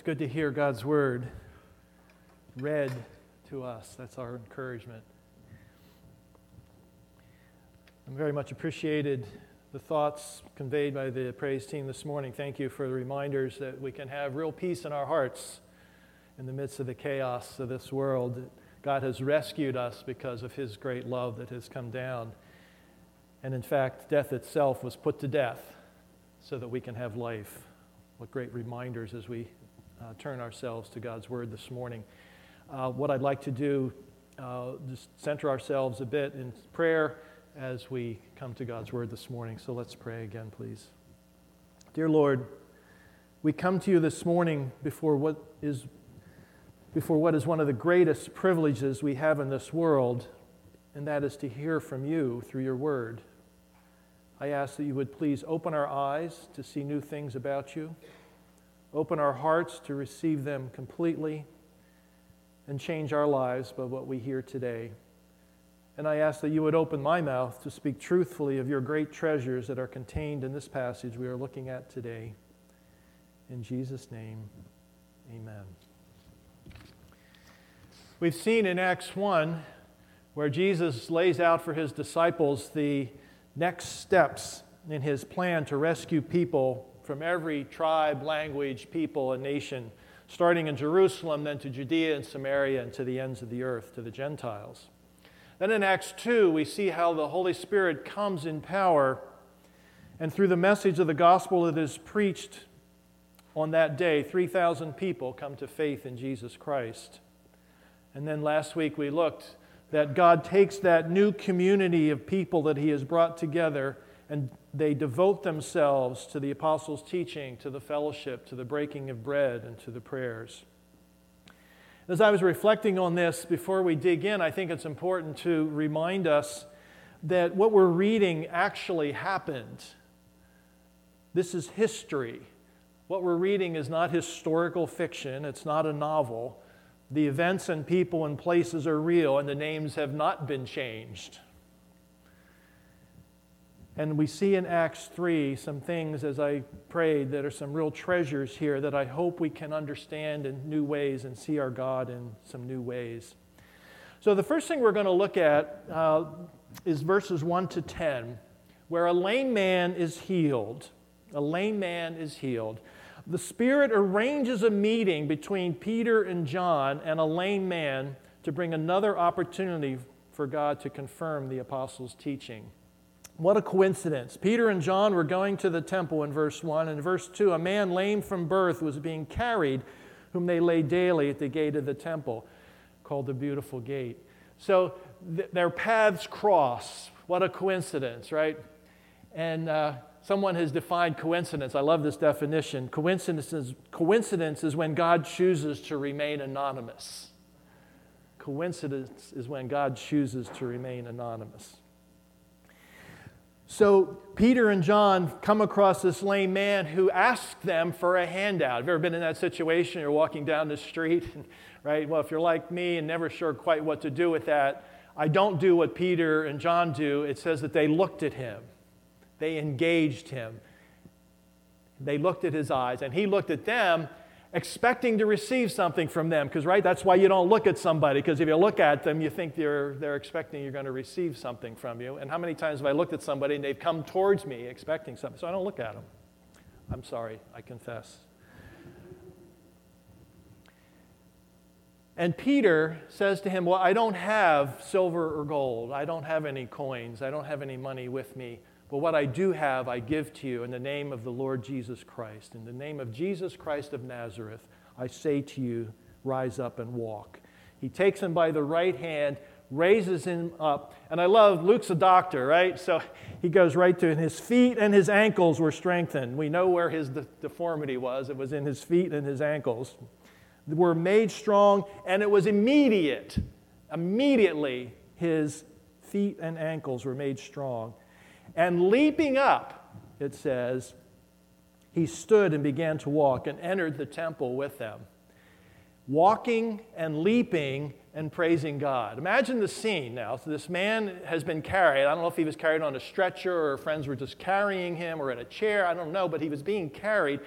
It's good to hear God's word read to us. That's our encouragement. I'm very much appreciated the thoughts conveyed by the praise team this morning. Thank you for the reminders that we can have real peace in our hearts in the midst of the chaos of this world. God has rescued us because of his great love that has come down. And in fact, death itself was put to death so that we can have life. What great reminders as we turn ourselves to God's word this morning. What I'd like to do, just center ourselves a bit in prayer as we come to God's word this morning. So let's pray again, please. Dear Lord, we come to you this morning before what is one of the greatest privileges we have in this world, and that is to hear from you through your word. I ask that you would please open our eyes to see new things about you, open our hearts to receive them completely, and change our lives by what we hear today. And I ask that you would open my mouth to speak truthfully of your great treasures that are contained in this passage we are looking at today. In Jesus' name, amen. We've seen in Acts 1 where Jesus lays out for his disciples the next steps in his plan to rescue people from every tribe, language, people, and nation, starting in Jerusalem, then to Judea and Samaria, and to the ends of the earth, to the Gentiles. Then in Acts 2, we see how the Holy Spirit comes in power, and through the message of the gospel that is preached on that day, 3,000 people come to faith in Jesus Christ. And then last week we looked that God takes that new community of people that he has brought together, and they devote themselves to the apostles' teaching, to the fellowship, to the breaking of bread, and to the prayers. As I was reflecting on this, before we dig in, I think it's important to remind us that what we're reading actually happened. This is history. What we're reading is not historical fiction. It's not a novel. The events and people and places are real, and the names have not been changed. And we see in Acts 3 some things, as I prayed, that are some real treasures here that I hope we can understand in new ways and see our God in some new ways. So the first thing we're going to look at is verses 1 to 10, where a lame man is healed. A lame man is healed. The Spirit arranges a meeting between Peter and John and a lame man to bring another opportunity for God to confirm the apostles' teaching. What a coincidence. Peter and John were going to the temple in verse 1. In verse 2, a man lame from birth was being carried, whom they laid daily at the gate of the temple, called the Beautiful Gate. So their paths cross. What a coincidence, right? And someone has defined coincidence. I love this definition. Coincidence is when God chooses to remain anonymous. Coincidence is when God chooses to remain anonymous. So Peter and John come across this lame man who asked them for a handout. Have you ever been in that situation? You're walking down the street, right? Well, if you're like me and never sure quite what to do with that, I don't do what Peter and John do. It says that they looked at him. They engaged him. They looked at his eyes, and he looked at them expecting to receive something from them. Because, right, that's why you don't look at somebody, because if you look at them, you think they're expecting you're going to receive something from you. And how many times have I looked at somebody and they've come towards me expecting something? So I don't look at them. I'm sorry, I confess. And Peter says to him, well, I don't have silver or gold. I don't have any coins. I don't have any money with me. But what I do have, I give to you in the name of the Lord Jesus Christ. In the name of Jesus Christ of Nazareth, I say to you, rise up and walk. He takes him by the right hand, raises him up. And I love, Luke's a doctor, right? So he goes right to, and his feet and his ankles were strengthened. We know where his deformity was. It was in his feet and his ankles. They were made strong, and it was immediate. Immediately, his feet and ankles were made strong. And leaping up, it says, he stood and began to walk and entered the temple with them, walking and leaping and praising God. Imagine the scene now. So this man has been carried. I don't know if he was carried on a stretcher or friends were just carrying him or in a chair. I don't know, but he was being carried.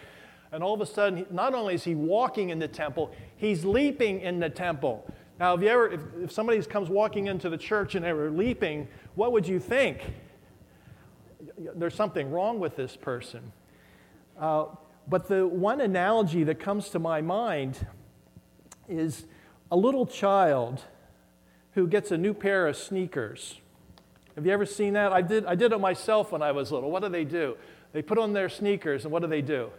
and all of a sudden, not only is he walking in the temple, he's leaping in the temple. Now, if somebody comes walking into the church and they were leaping, what would you think? There's something wrong with this person. But the one analogy that comes to my mind is a little child who gets a new pair of sneakers. Have you ever seen that? I did it myself when I was little. What do they do? They put on their sneakers, and what do?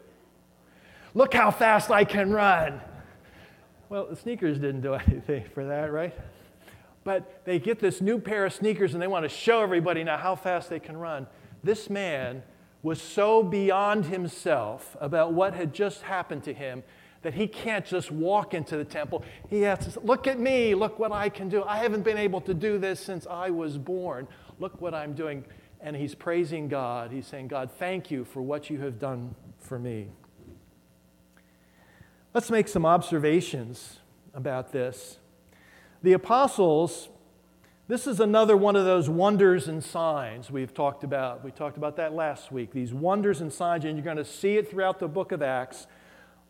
Look how fast I can run. Well, the sneakers didn't do anything for that, right? But they get this new pair of sneakers, and they want to show everybody now how fast they can run. This man was so beyond himself about what had just happened to him that he can't just walk into the temple. He has to say, look at me, look what I can do. I haven't been able to do this since I was born. Look what I'm doing. And he's praising God. He's saying, God, thank you for what you have done for me. Let's make some observations about this. The apostles, this is another one of those wonders and signs we've talked about. We talked about that last week, these wonders and signs, and you're going to see it throughout the book of Acts.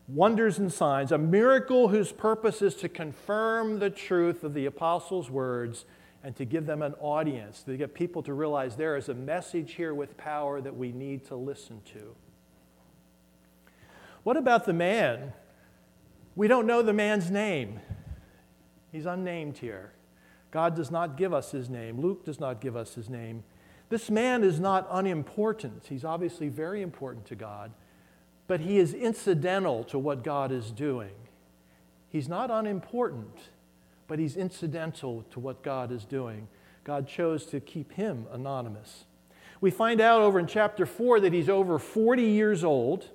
Wonders and signs, a miracle whose purpose is to confirm the truth of the apostles' words and to give them an audience, to get people to realize there is a message here with power that we need to listen to. What about the man? We don't know the man's name. He's unnamed here. God does not give us his name. Luke does not give us his name. This man is not unimportant. He's obviously very important to God, but he is incidental to what God is doing. He's not unimportant, but he's incidental to what God is doing. God chose to keep him anonymous. We find out over in chapter 4 that he's over 40 years old,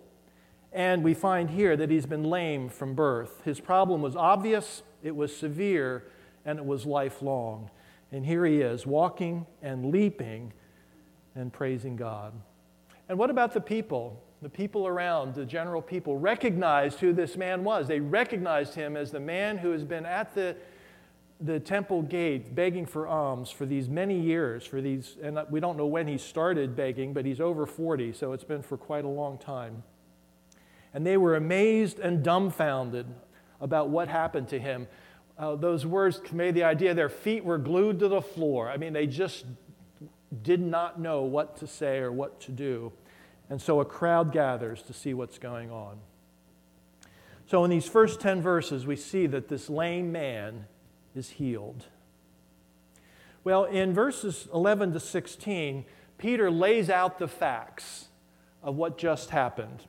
and we find here that he's been lame from birth. His problem was obvious, it was severe, and it was lifelong. And here he is, walking and leaping and praising God. And what about the people? The people around, the general people, recognized who this man was. They recognized him as the man who has been at the temple gate begging for alms for these many years, and we don't know when he started begging, but he's over 40, so it's been for quite a long time. And they were amazed and dumbfounded about what happened to him. Those words convey the idea their feet were glued to the floor. I mean, they just did not know what to say or what to do. And so a crowd gathers to see what's going on. So in these first 10 verses, we see that this lame man is healed. Well, in verses 11 to 16, Peter lays out the facts of what just happened.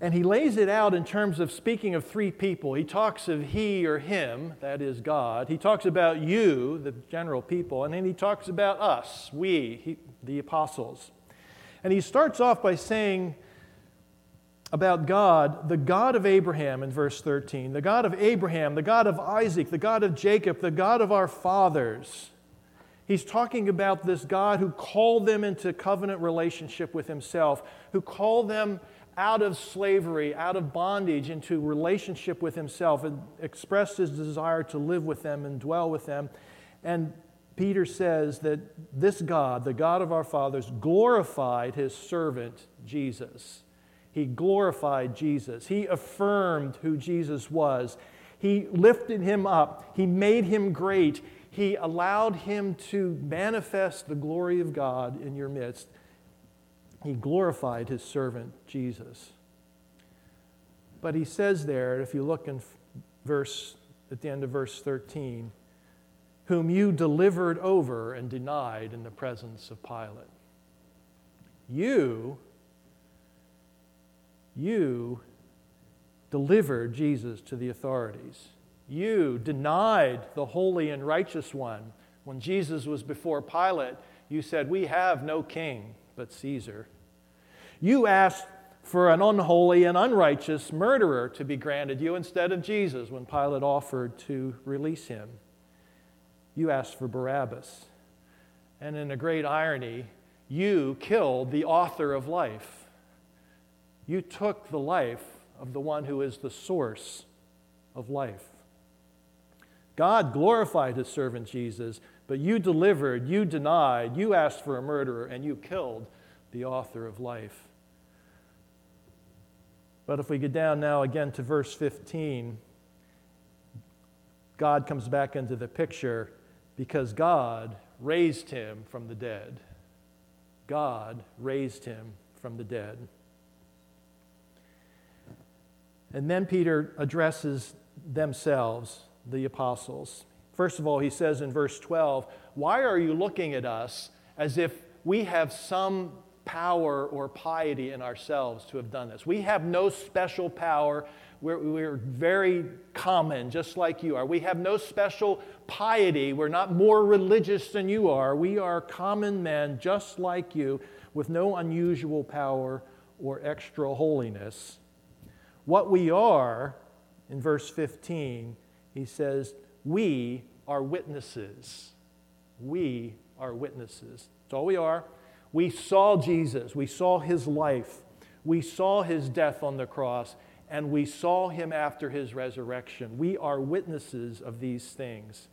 And he lays it out in terms of speaking of three people. He talks of he or him, that is God. He talks about you, the general people, and then he talks about us, the apostles. And he starts off by saying about God, the God of Abraham in verse 13, the God of Abraham, the God of Isaac, the God of Jacob, the God of our fathers. He's talking about this God who called them into covenant relationship with himself, who called them out of slavery, out of bondage, into relationship with himself, and expressed his desire to live with them and dwell with them. And Peter says that this God, the God of our fathers, glorified his servant Jesus. He glorified Jesus. He affirmed who Jesus was. He lifted him up. He made him great. He allowed him to manifest the glory of God in your midst. He glorified his servant, Jesus. But he says there, if you look at the end of verse 13, whom you delivered over and denied in the presence of Pilate. You delivered Jesus to the authorities. You denied the holy and righteous one. When Jesus was before Pilate, you said, we have no king but Caesar. You asked for an unholy and unrighteous murderer to be granted you instead of Jesus when Pilate offered to release him. You asked for Barabbas. And in a great irony, you killed the author of life. You took the life of the one who is the source of life. God glorified his servant Jesus, but you delivered, you denied, you asked for a murderer, and you killed the author of life. But if we get down now again to verse 15, God comes back into the picture because God raised him from the dead. God raised him from the dead. And then Peter addresses themselves, the apostles. First of all, he says in verse 12, "Why are you looking at us as if we have some power or piety in ourselves to have done this? We have no special power. We're very common, just like you are. We have no special piety. We're not more religious than you are. We are common men, just like you, with no unusual power or extra holiness. What we are," in verse 15, he says, "we are witnesses." We are witnesses. That's all we are. We saw Jesus. We saw his life. We saw his death on the cross. And we saw him after his resurrection. We are witnesses of these things.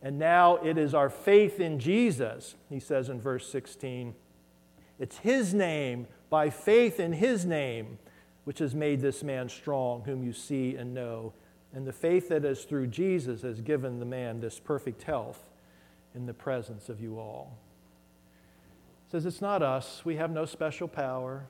And now it is our faith in Jesus, he says in verse 16. It's his name, by faith in his name, which has made this man strong, whom you see and know. And the faith that is through Jesus has given the man this perfect health in the presence of you all. He says, it's not us. We have no special power,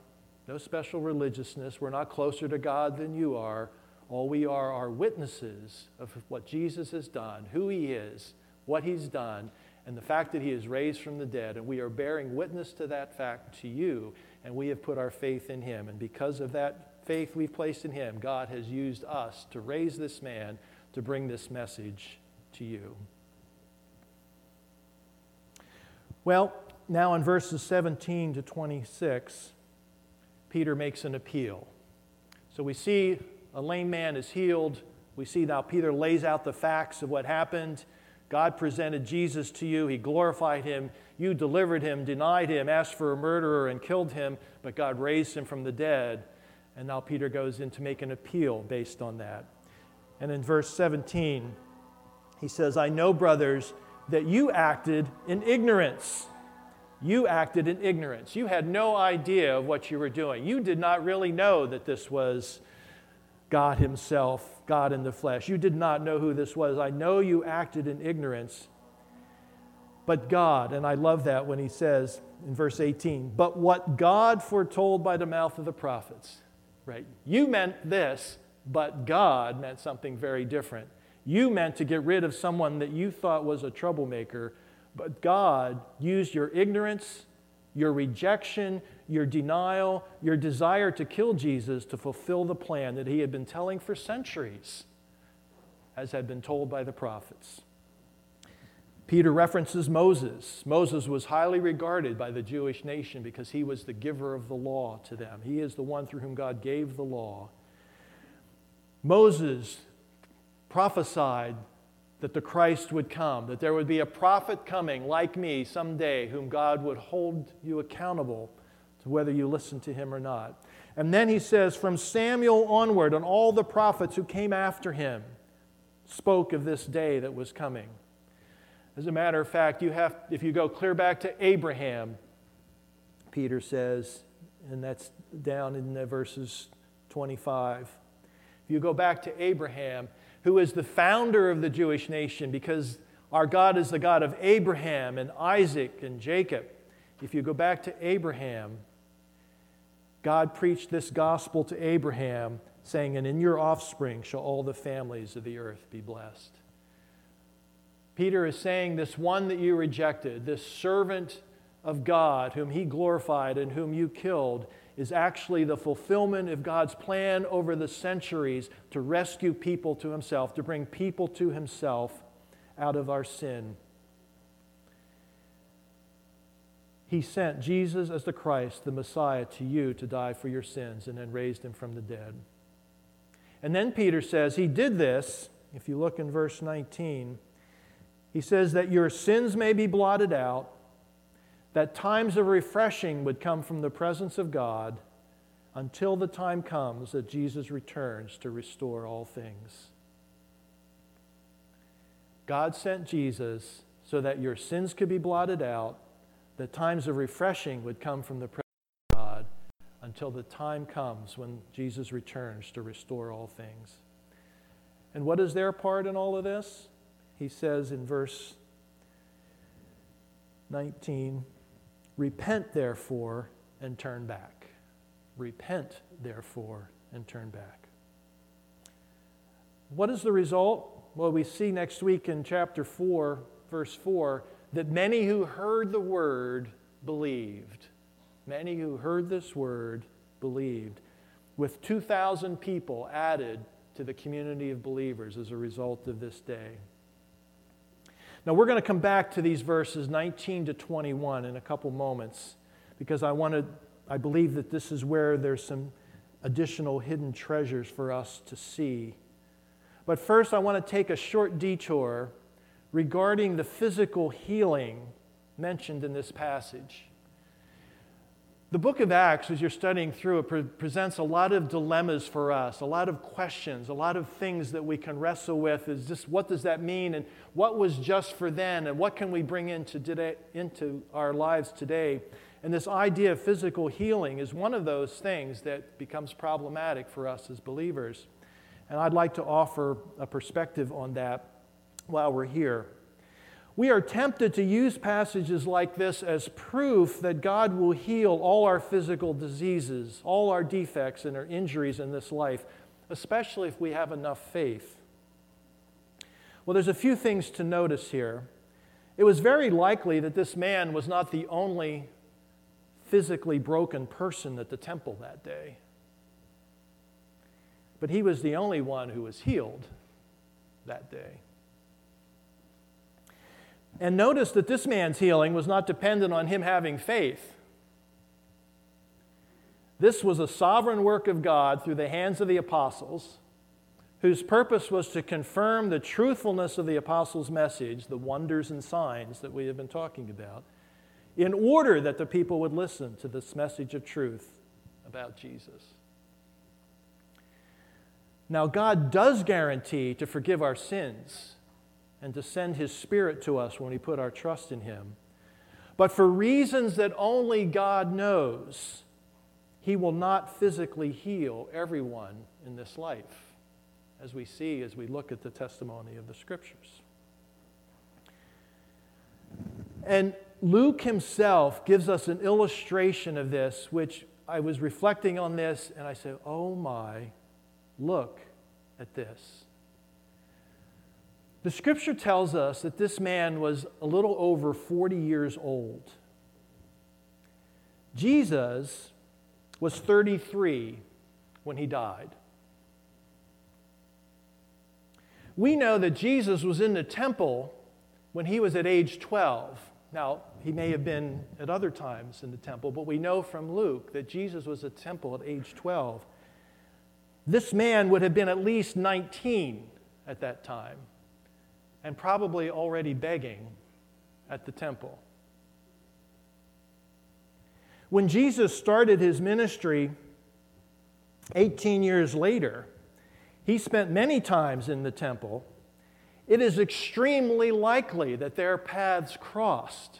no special religiousness. We're not closer to God than you are. All we are witnesses of what Jesus has done, who he is, what he's done, and the fact that he is raised from the dead. And we are bearing witness to that fact to you. And we have put our faith in him. And because of that faith we've placed in him, God has used us to raise this man to bring this message to you. Well, now in verses 17 to 26, Peter makes an appeal. So we see a lame man is healed. We see now Peter lays out the facts of what happened. God presented Jesus to you. He glorified him. You delivered him, denied him, asked for a murderer, and killed him, but God raised him from the dead. And now Peter goes in to make an appeal based on that. And in verse 17, he says, "I know, brothers, that you acted in ignorance." You acted in ignorance. You had no idea of what you were doing. You did not really know that this was God himself, God in the flesh. You did not know who this was. I know you acted in ignorance, but God, and I love that when he says in verse 18, but what God foretold by the mouth of the prophets, right? You meant this, but God meant something very different. You meant to get rid of someone that you thought was a troublemaker, but God used your ignorance, your rejection, your denial, your desire to kill Jesus to fulfill the plan that he had been telling for centuries, as had been told by the prophets. Peter references Moses. Moses was highly regarded by the Jewish nation because he was the giver of the law to them. He is the one through whom God gave the law. Moses prophesied that the Christ would come, that there would be a prophet coming like me someday whom God would hold you accountable to whether you listen to him or not. And then he says, from Samuel onward and all the prophets who came after him spoke of this day that was coming. As a matter of fact, if you go clear back to Abraham, Peter says, and that's down in the verses 25. If you go back to Abraham, who is the founder of the Jewish nation, because our God is the God of Abraham and Isaac and Jacob. If you go back to Abraham, God preached this gospel to Abraham, saying, and in your offspring shall all the families of the earth be blessed. Peter is saying this one that you rejected, this servant of God, whom he glorified and whom you killed, is actually the fulfillment of God's plan over the centuries to rescue people to himself, to bring people to himself out of our sin. He sent Jesus as the Christ, the Messiah, to you to die for your sins and then raised him from the dead. And then Peter says he did this, if you look in verse 19, he says that your sins may be blotted out, that times of refreshing would come from the presence of God until the time comes that Jesus returns to restore all things. God sent Jesus so that your sins could be blotted out, that times of refreshing would come from the presence of God until the time comes when Jesus returns to restore all things. And what is their part in all of this? He says in verse 19, repent therefore and turn back. Repent therefore and turn back. What is the result? Well, we see next week in chapter 4, verse 4, that many who heard the word believed. Many who heard this word believed, with 2,000 people added to the community of believers as a result of this day. Now, we're going to come back to these verses 19 to 21 in a couple moments, because I believe that this is where there's some additional hidden treasures for us to see. But first, I want to take a short detour regarding the physical healing mentioned in this passage. The book of Acts, as you're studying through it, presents a lot of dilemmas for us, a lot of questions, a lot of things that we can wrestle with. Is this, what does that mean? And what was just for then? And what can we bring into our lives today? And this idea of physical healing is one of those things that becomes problematic for us as believers. And I'd like to offer a perspective on that while we're here. We are tempted to use passages like this as proof that God will heal all our physical diseases, all our defects and our injuries in this life, especially if we have enough faith. Well, there's a few things to notice here. It was very likely that this man was not the only physically broken person at the temple that day. But he was the only one who was healed that day. And notice that this man's healing was not dependent on him having faith. This was a sovereign work of God through the hands of the apostles, whose purpose was to confirm the truthfulness of the apostles' message, the wonders and signs that we have been talking about, in order that the people would listen to this message of truth about Jesus. Now, God does guarantee to forgive our sins and to send His Spirit to us when we put our trust in Him. But for reasons that only God knows, He will not physically heal everyone in this life, as we see as we look at the testimony of the Scriptures. And Luke himself gives us an illustration of this, which I was reflecting on this, and I said, oh my, look at this. The Scripture tells us that this man was a little over 40 years old. Jesus was 33 when he died. We know that Jesus was in the temple when he was at age 12. Now, he may have been at other times in the temple, but we know from Luke that Jesus was at temple at age 12. This man would have been at least 19 at that time, and probably already begging at the temple. When Jesus started his ministry 18 years later, he spent many times in the temple. It is extremely likely that their paths crossed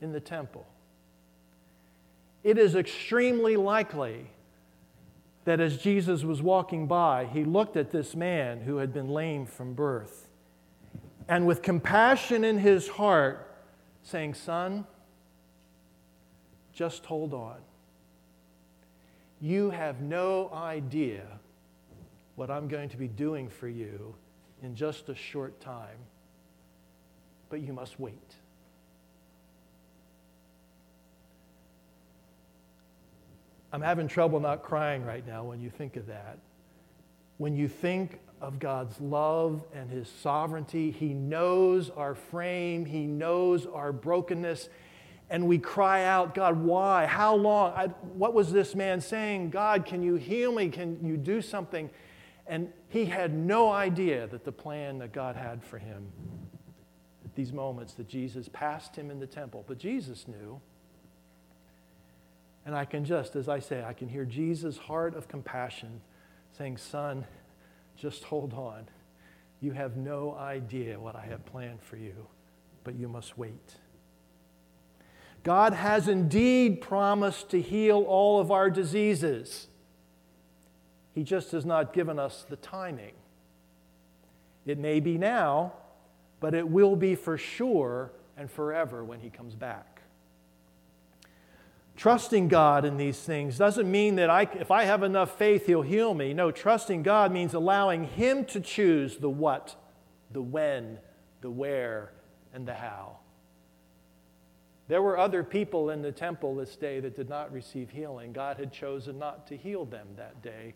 in the temple. It is extremely likely that as Jesus was walking by, he looked at this man who had been lame from birth, and with compassion in his heart, saying, son, just hold on. You have no idea what I'm going to be doing for you in just a short time, but you must wait. I'm having trouble not crying right now when you think of that. When you think of God's love and His sovereignty. He knows our frame. He knows our brokenness. And we cry out, God, why? How long? What was this man saying? God, can you heal me? Can you do something? And he had no idea that the plan that God had for him at these moments that Jesus passed him in the temple. But Jesus knew. And I can just, as I say, I can hear Jesus' heart of compassion saying, son, just hold on. You have no idea what I have planned for you, but you must wait. God has indeed promised to heal all of our diseases. He just has not given us the timing. It may be now, but it will be for sure and forever when He comes back. Trusting God in these things doesn't mean that if I have enough faith, He'll heal me. No, trusting God means allowing Him to choose the what, the when, the where, and the how. There were other people in the temple this day that did not receive healing. God had chosen not to heal them that day.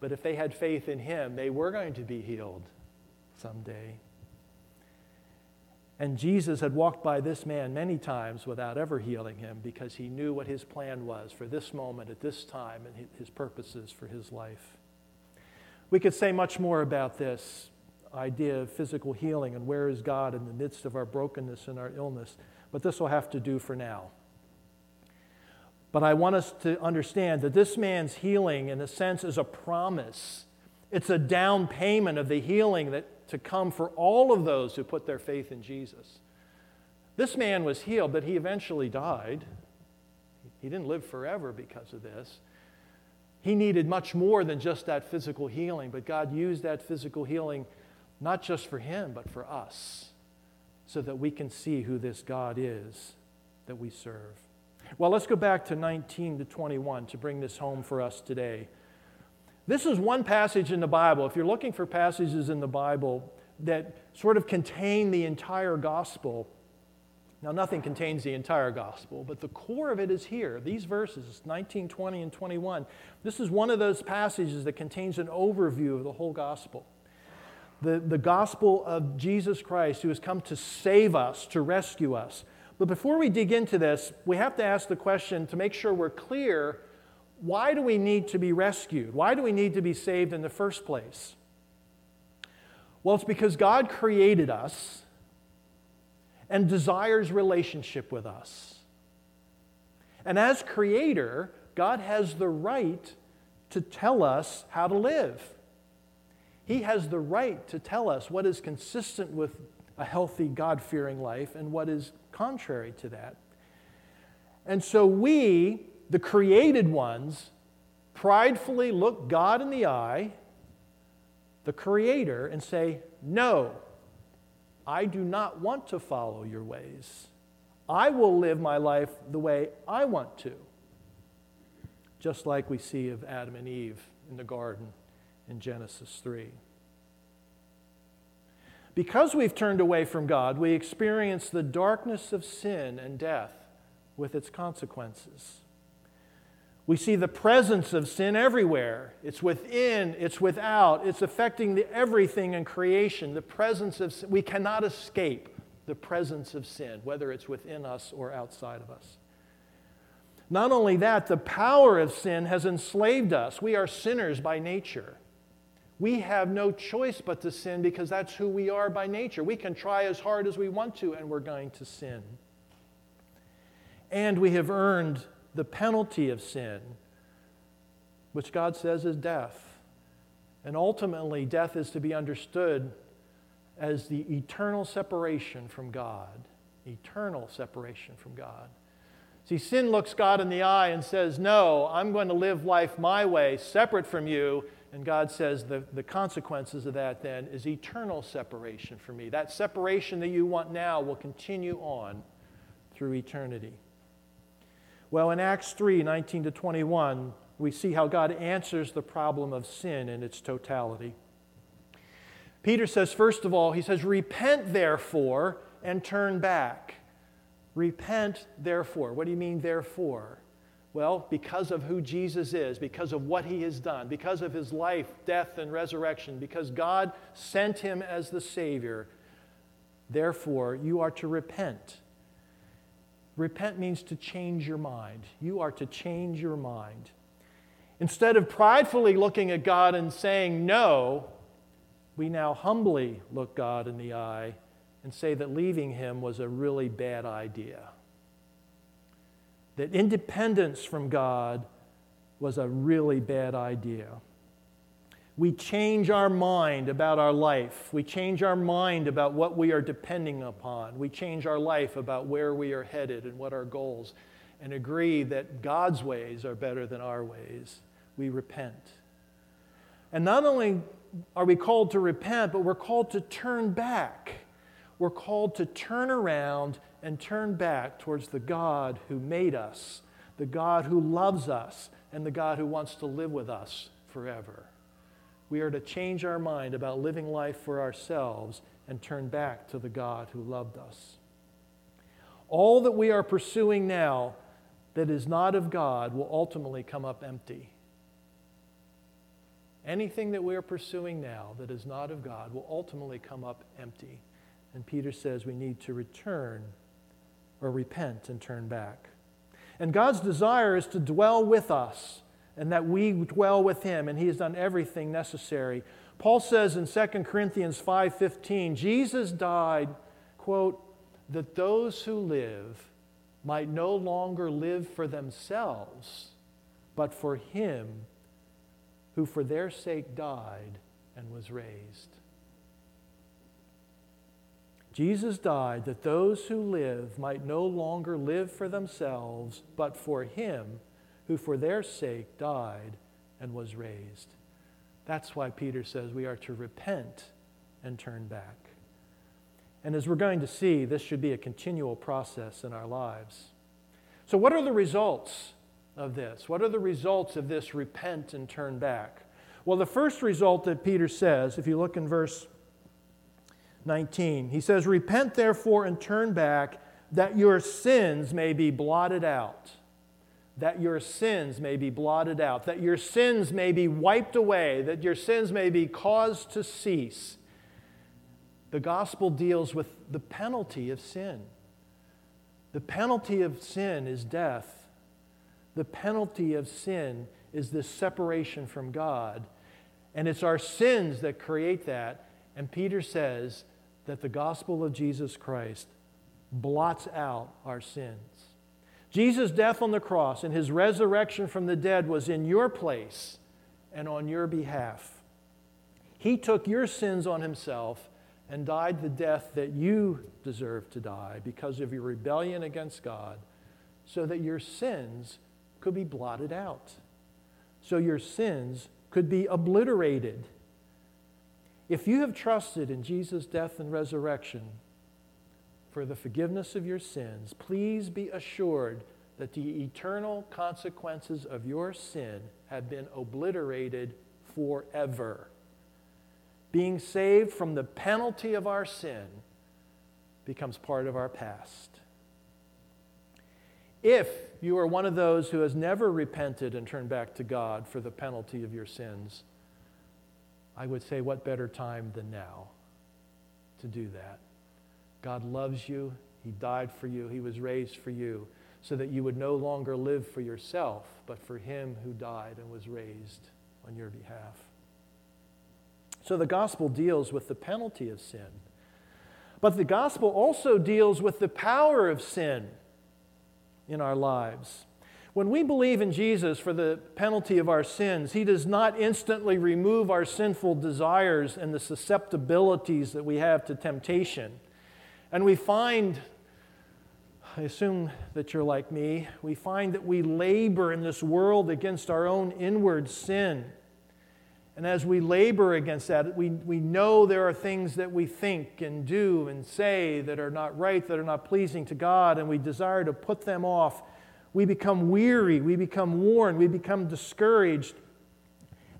But if they had faith in Him, they were going to be healed someday. And Jesus had walked by this man many times without ever healing him because He knew what His plan was for this moment at this time and His purposes for his life. We could say much more about this idea of physical healing and where is God in the midst of our brokenness and our illness, but this will have to do for now. But I want us to understand that this man's healing, in a sense, is a promise. It's a down payment of the healing that to come for all of those who put their faith in Jesus. This man was healed, but he eventually died. He didn't live forever because of this. He needed much more than just that physical healing, but God used that physical healing not just for him, but for us, so that we can see who this God is that we serve. Well, let's go back to 19 to 21 to bring this home for us today. This is one passage in the Bible. If you're looking for passages in the Bible that sort of contain the entire gospel, now nothing contains the entire gospel, but the core of it is here. These verses, 19, 20, and 21, this is one of those passages that contains an overview of the whole gospel. The gospel of Jesus Christ, who has come to save us, to rescue us. But before we dig into this, we have to ask the question to make sure we're clear. Why do we need to be rescued? Why do we need to be saved in the first place? Well, it's because God created us and desires relationship with us. And as creator, God has the right to tell us how to live. He has the right to tell us what is consistent with a healthy, God-fearing life and what is contrary to that. And so we, the created ones, pridefully look God in the eye, the Creator, and say, "No, I do not want to follow your ways. I will live my life the way I want to." Just like we see of Adam and Eve in the garden in Genesis 3. Because we've turned away from God, we experience the darkness of sin and death with its consequences. We see the presence of sin everywhere. It's within, it's without, it's affecting everything in creation. The presence of sin, we cannot escape the presence of sin, whether it's within us or outside of us. Not only that, the power of sin has enslaved us. We are sinners by nature. We have no choice but to sin because that's who we are by nature. We can try as hard as we want to, and we're going to sin. And we have earned the penalty of sin, which God says is death. And ultimately, death is to be understood as the eternal separation from God. Eternal separation from God. See, sin looks God in the eye and says, "No, I'm going to live life my way, separate from you." And God says the consequences of that then is eternal separation from me. That separation that you want now will continue on through eternity. Well, in Acts 3, 19 to 21, we see how God answers the problem of sin in its totality. Peter says, first of all, he says, "Repent, therefore, and turn back." Repent, therefore. What do you mean, therefore? Well, because of who Jesus is, because of what He has done, because of His life, death, and resurrection, because God sent Him as the Savior, therefore, you are to repent. Repent means to change your mind. You are to change your mind. Instead of pridefully looking at God and saying no, we now humbly look God in the eye and say that leaving Him was a really bad idea. That independence from God was a really bad idea. we change our mind about our life. We change our mind about what we are depending upon. We change our life about where we are headed and what our goals, and agree that God's ways are better than our ways. We repent. And not only are we called to repent, but we're called to turn back. We're called to turn around and turn back towards the God who made us, the God who loves us, and the God who wants to live with us forever. We are to change our mind about living life for ourselves and turn back to the God who loved us. All that we are pursuing now that is not of God will ultimately come up empty. Anything that we are pursuing now that is not of God will ultimately come up empty. And Peter says we need to return or repent and turn back. And God's desire is to dwell with us and that we dwell with him, and he has done everything necessary. Paul says in 2 Corinthians 5:15, Jesus died, quote, that those who live might no longer live for themselves, but for him who for their sake died and was raised. Jesus died that those who live might no longer live for themselves, but for him who for their sake died and was raised. That's why Peter says we are to repent and turn back. And as we're going to see, this should be a continual process in our lives. So what are the results of this? What are the results of this repent and turn back? Well, the first result that Peter says, if you look in verse 19, he says, repent therefore and turn back, that your sins may be blotted out. That your sins may be blotted out. That your sins may be wiped away. That your sins may be caused to cease. The gospel deals with the penalty of sin. The penalty of sin is death. The penalty of sin is this separation from God. And it's our sins that create that. And Peter says that the gospel of Jesus Christ blots out our sins. Jesus' death on the cross and his resurrection from the dead was in your place and on your behalf. He took your sins on himself and died the death that you deserved to die because of your rebellion against God, so that your sins could be blotted out, so your sins could be obliterated. If you have trusted in Jesus' death and resurrection for the forgiveness of your sins, please be assured that the eternal consequences of your sin have been obliterated forever. Being saved from the penalty of our sin becomes part of our past. If you are one of those who has never repented and turned back to God for the penalty of your sins, I would say what better time than now to do that. God loves you. He died for you. He was raised for you so that you would no longer live for yourself, but for him who died and was raised on your behalf. So the gospel deals with the penalty of sin. But the gospel also deals with the power of sin in our lives. When we believe in Jesus for the penalty of our sins, he does not instantly remove our sinful desires and the susceptibilities that we have to temptation. And we find, I assume that you're like me, we find that we labor in this world against our own inward sin. And as we labor against that, we know there are things that we think and do and say that are not right, that are not pleasing to God, and we desire to put them off. We become weary, we become worn, we become discouraged.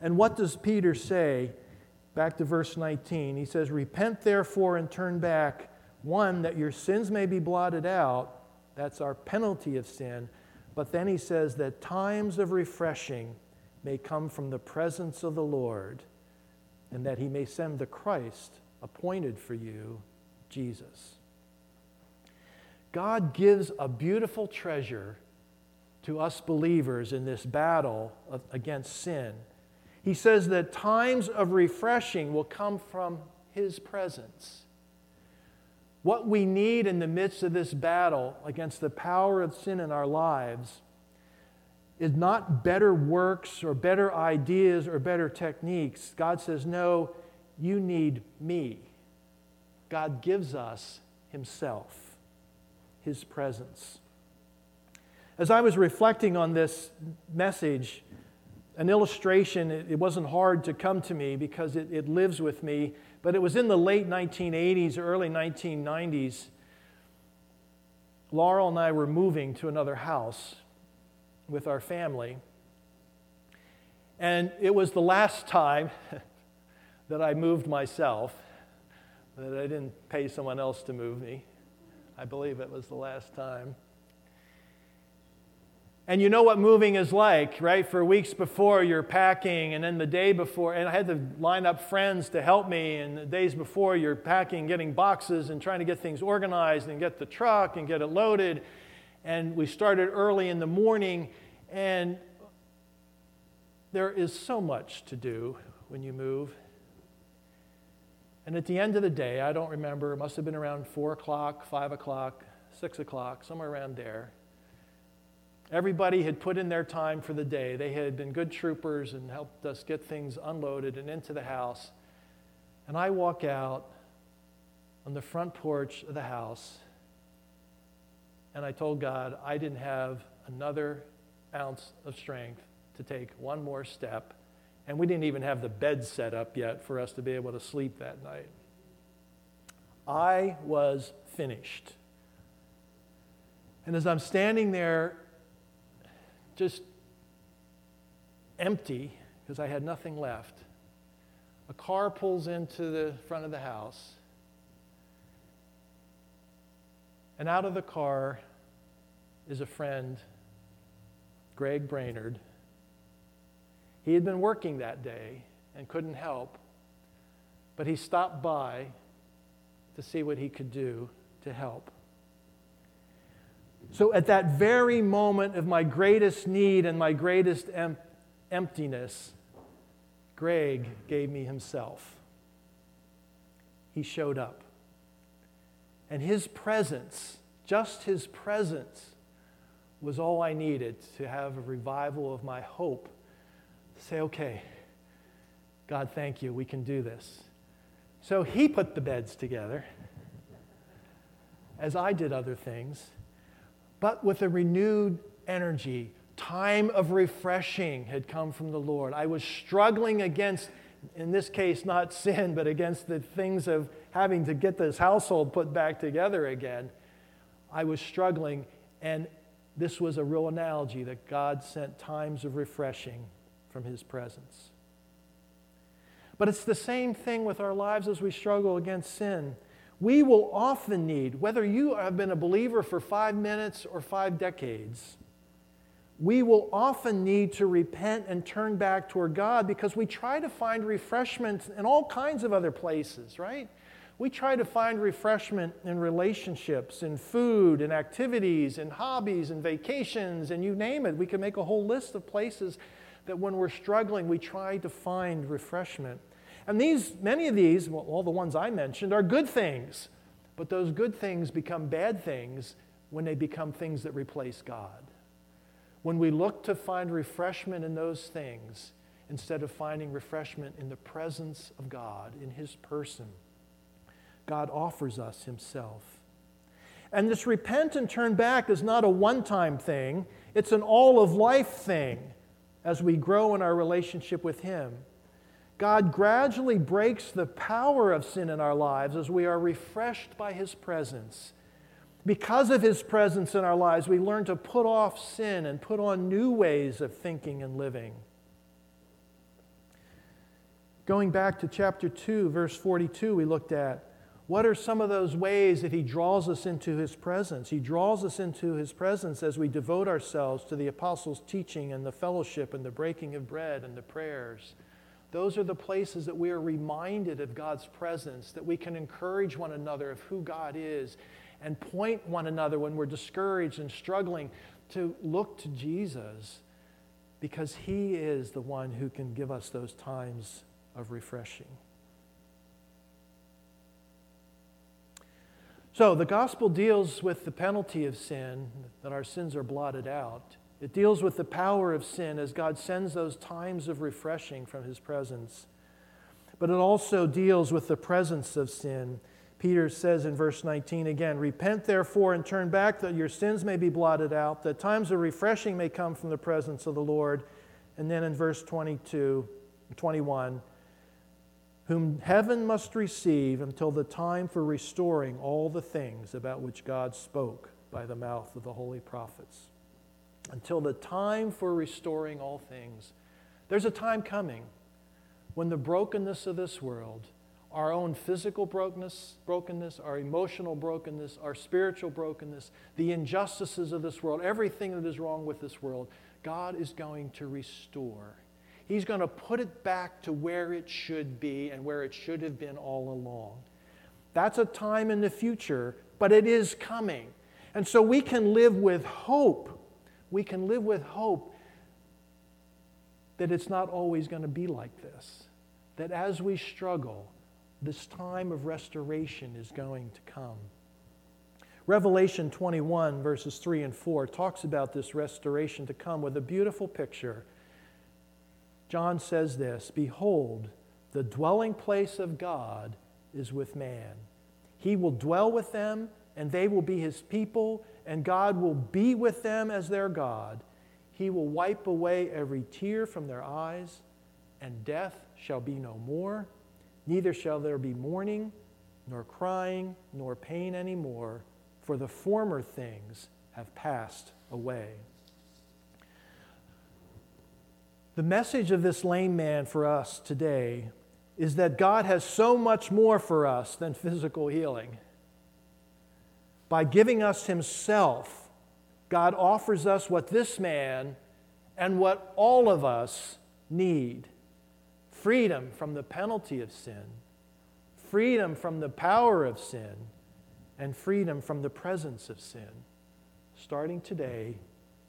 And what does Peter say? Back to verse 19. He says, repent therefore and turn back, one, that your sins may be blotted out. That's our penalty of sin. But then he says that times of refreshing may come from the presence of the Lord, and that he may send the Christ appointed for you, Jesus. God gives a beautiful treasure to us believers in this battle against sin. He says that times of refreshing will come from his presence. What we need in the midst of this battle against the power of sin in our lives is not better works or better ideas or better techniques. God says, no, you need me. God gives us himself, his presence. As I was reflecting on this message, an illustration, it wasn't hard to come to me because it lives with me, but it was in the late 1980s, early 1990s. Laurel and I were moving to another house with our family, and it was the last time that I moved myself, that I didn't pay someone else to move me. I believe it was the last time. And you know what moving is like, right? For weeks before, you're packing, and then the day before, and I had to line up friends to help me, and the days before, you're packing, getting boxes, and trying to get things organized, and get the truck, and get it loaded. And we started early in the morning, and there is so much to do when you move. And at the end of the day, I don't remember, it must have been around 4 o'clock, 5 o'clock, 6 o'clock, somewhere around there. Everybody had put in their time for the day. They had been good troopers and helped us get things unloaded and into the house. And I walk out on the front porch of the house, and I told God I didn't have another ounce of strength to take one more step. And we didn't even have the bed set up yet for us to be able to sleep that night. I was finished. And as I'm standing there, just empty, because I had nothing left, a car pulls into the front of the house, and out of the car is a friend, Greg Brainerd. He had been working that day and couldn't help, but he stopped by to see what he could do to help. So at that very moment of my greatest need and my greatest emptiness, Greg gave me himself. He showed up. And his presence, just his presence, was all I needed to have a revival of my hope. Say, okay, God, thank you, we can do this. So he put the beds together, as I did other things, but with a renewed energy. Time of refreshing had come from the Lord. I was struggling against, in this case, not sin, but against the things of having to get this household put back together again. I was struggling, and this was a real analogy that God sent times of refreshing from his presence. But it's the same thing with our lives as we struggle against sin. We will often need, whether you have been a believer for 5 minutes or 5 decades, we will often need to repent and turn back toward God because we try to find refreshment in all kinds of other places, right? We try to find refreshment in relationships, in food, in activities, in hobbies, in vacations, and you name it. We can make a whole list of places that when we're struggling, we try to find refreshment. And many of these, well, all the ones I mentioned, are good things. But those good things become bad things when they become things that replace God. When we look to find refreshment in those things, instead of finding refreshment in the presence of God, in his person, God offers us himself. And this repent and turn back is not a one-time thing. It's an all-of-life thing as we grow in our relationship with him. God gradually breaks the power of sin in our lives as we are refreshed by his presence. Because of his presence in our lives, we learn to put off sin and put on new ways of thinking and living. Going back to chapter 2, verse 42, we looked at what are some of those ways that he draws us into his presence. He draws us into his presence as we devote ourselves to the apostles' teaching and the fellowship and the breaking of bread and the prayers. Those are the places that we are reminded of God's presence, that we can encourage one another of who God is and point one another when we're discouraged and struggling to look to Jesus because he is the one who can give us those times of refreshing. So the gospel deals with the penalty of sin, that our sins are blotted out. It deals with the power of sin as God sends those times of refreshing from his presence. But it also deals with the presence of sin. Peter says in verse 19 again, "Repent therefore and turn back that your sins may be blotted out, that times of refreshing may come from the presence of the Lord." And then in verse 22 and 21, "Whom heaven must receive until the time for restoring all the things about which God spoke by the mouth of the holy prophets." Until the time for restoring all things. There's a time coming when the brokenness of this world, our own physical brokenness, our emotional brokenness, our spiritual brokenness, the injustices of this world, everything that is wrong with this world, God is going to restore. He's going to put it back to where it should be and where it should have been all along. That's a time in the future, but it is coming. And so we can live with hope. We can live with hope that it's not always going to be like this. That as we struggle, this time of restoration is going to come. Revelation 21, verses 3 and 4, talks about this restoration to come with a beautiful picture. John says this, "Behold, the dwelling place of God is with man. He will dwell with them, and they will be his people, and God will be with them as their God. He will wipe away every tear from their eyes, and death shall be no more. Neither shall there be mourning, nor crying, nor pain any more, for the former things have passed away." The message of this lame man for us today is that God has so much more for us than physical healing. By giving us himself, God offers us what this man and what all of us need. Freedom from the penalty of sin, freedom from the power of sin, and freedom from the presence of sin, starting today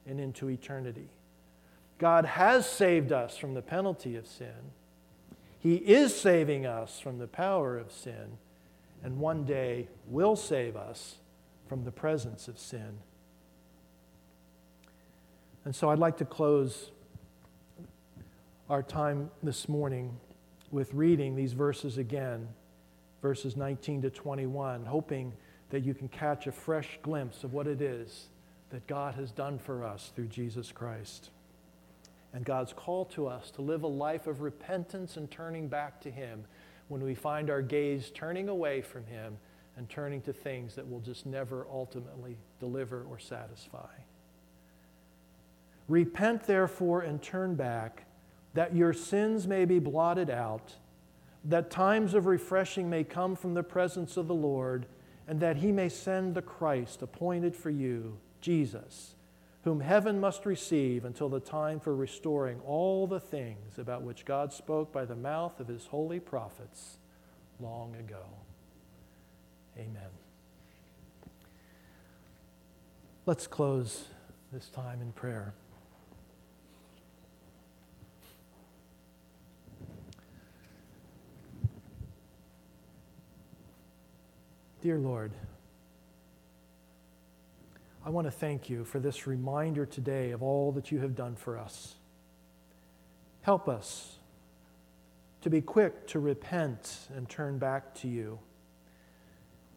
and into eternity. God has saved us from the penalty of sin. He is saving us from the power of sin, and one day will save us from the presence of sin. And so I'd like to close our time this morning with reading these verses again, verses 19 to 21, hoping that you can catch a fresh glimpse of what it is that God has done for us through Jesus Christ. And God's call to us to live a life of repentance and turning back to him when we find our gaze turning away from him and turning to things that will just never ultimately deliver or satisfy. "Repent, therefore, and turn back, that your sins may be blotted out, that times of refreshing may come from the presence of the Lord, and that he may send the Christ appointed for you, Jesus, whom heaven must receive until the time for restoring all the things about which God spoke by the mouth of his holy prophets long ago." Amen. Let's close this time in prayer. Dear Lord, I want to thank you for this reminder today of all that you have done for us. Help us to be quick to repent and turn back to you.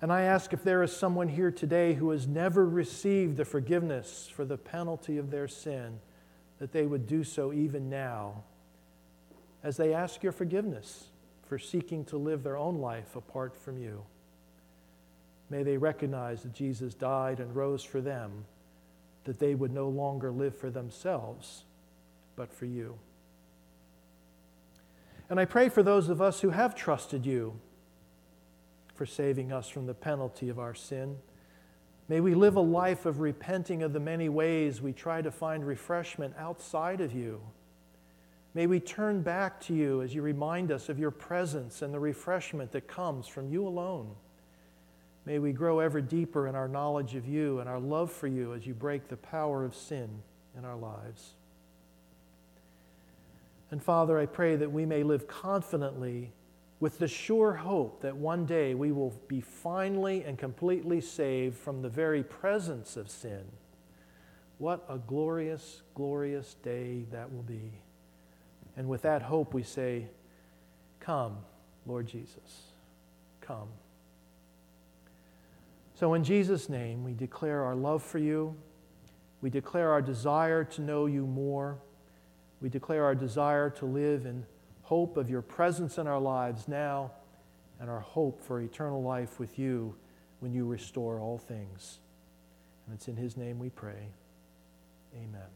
And I ask if there is someone here today who has never received the forgiveness for the penalty of their sin, that they would do so even now as they ask your forgiveness for seeking to live their own life apart from you. May they recognize that Jesus died and rose for them, that they would no longer live for themselves, but for you. And I pray for those of us who have trusted you for saving us from the penalty of our sin. May we live a life of repenting of the many ways we try to find refreshment outside of you. May we turn back to you as you remind us of your presence and the refreshment that comes from you alone. May we grow ever deeper in our knowledge of you and our love for you as you break the power of sin in our lives. And Father, I pray that we may live confidently with the sure hope that one day we will be finally and completely saved from the very presence of sin, What a glorious, glorious day that will be. And with that hope we say, come, Lord Jesus, come. So in Jesus' name, we declare our love for you. We declare our desire to know you more. We declare our desire to live in hope of your presence in our lives now and our hope for eternal life with you when you restore all things. And it's in his name we pray. Amen.